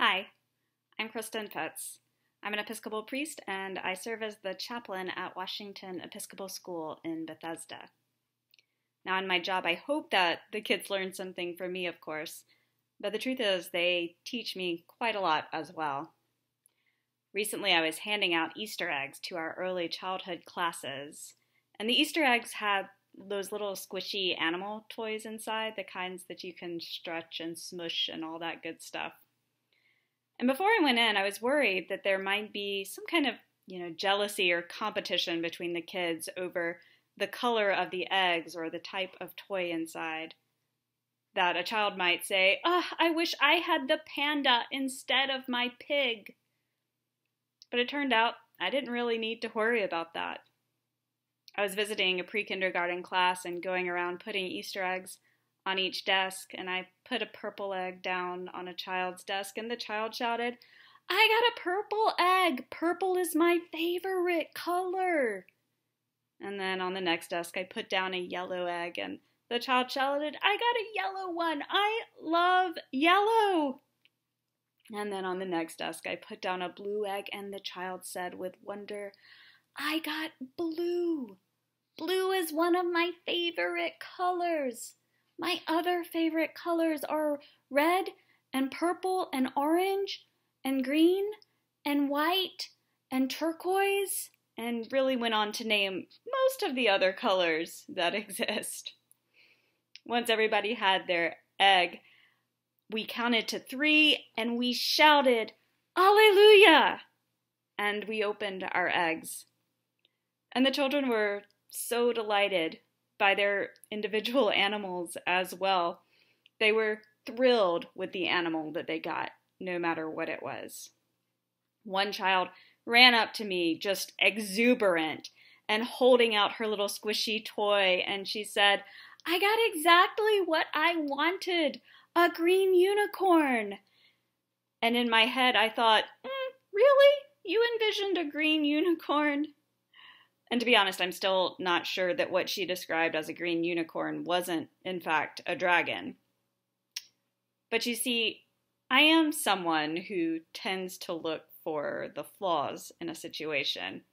Hi, I'm Kristen Potts. I'm an Episcopal priest and I serve as the chaplain at Washington Episcopal School in Bethesda. Now in my job, I hope that the kids learn something from me, of course, but the truth is they teach me quite a lot as well. Recently, I was handing out Easter eggs to our early childhood classes, and the Easter eggs had those little squishy animal toys inside, the kinds that you can stretch and smush and all that good stuff. And before I went in, I was worried that there might be some kind of, jealousy or competition between the kids over the color of the eggs or the type of toy inside. That a child might say, "Oh, I wish I had the panda instead of my pig." But it turned out I didn't really need to worry about that. I was visiting a pre-kindergarten class and going around putting Easter eggs on each desk, and I put a purple egg down on a child's desk, and the child shouted, "I got a purple egg! Purple is my favorite color!" And then on the next desk, I put down a yellow egg, and the child shouted, "I got a yellow one! I love yellow!" And then on the next desk, I put down a blue egg, and the child said with wonder, "I got blue! Blue is one of my favorite colors! My other favorite colors are red and purple and orange and green and white and turquoise," and really went on to name most of the other colors that exist. Once everybody had their egg, we counted to 3 and we shouted, "Alleluia!" And we opened our eggs. And the children were so delighted by their individual animals as well. They were thrilled with the animal that they got, no matter what it was. One child ran up to me, just exuberant, and holding out her little squishy toy, and she said, "I got exactly what I wanted, a green unicorn." And in my head I thought, really? You envisioned a green unicorn? And to be honest, I'm still not sure that what she described as a green unicorn wasn't, in fact, a dragon. But you see, I am someone who tends to look for the flaws in a situation.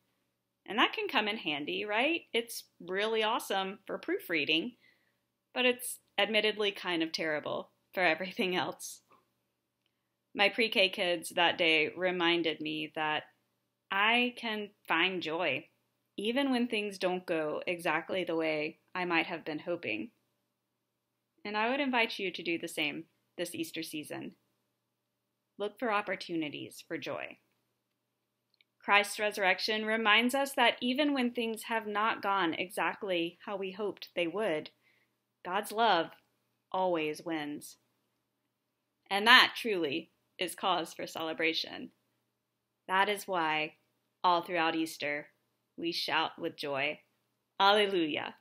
And that can come in handy, right? It's really awesome for proofreading, but it's admittedly kind of terrible for everything else. My pre-K kids that day reminded me that I can find joy even when things don't go exactly the way I might have been hoping. And I would invite you to do the same this Easter season. Look for opportunities for joy. Christ's resurrection reminds us that even when things have not gone exactly how we hoped they would, God's love always wins. And that truly is cause for celebration. That is why all throughout Easter, we shout with joy, "Alleluia."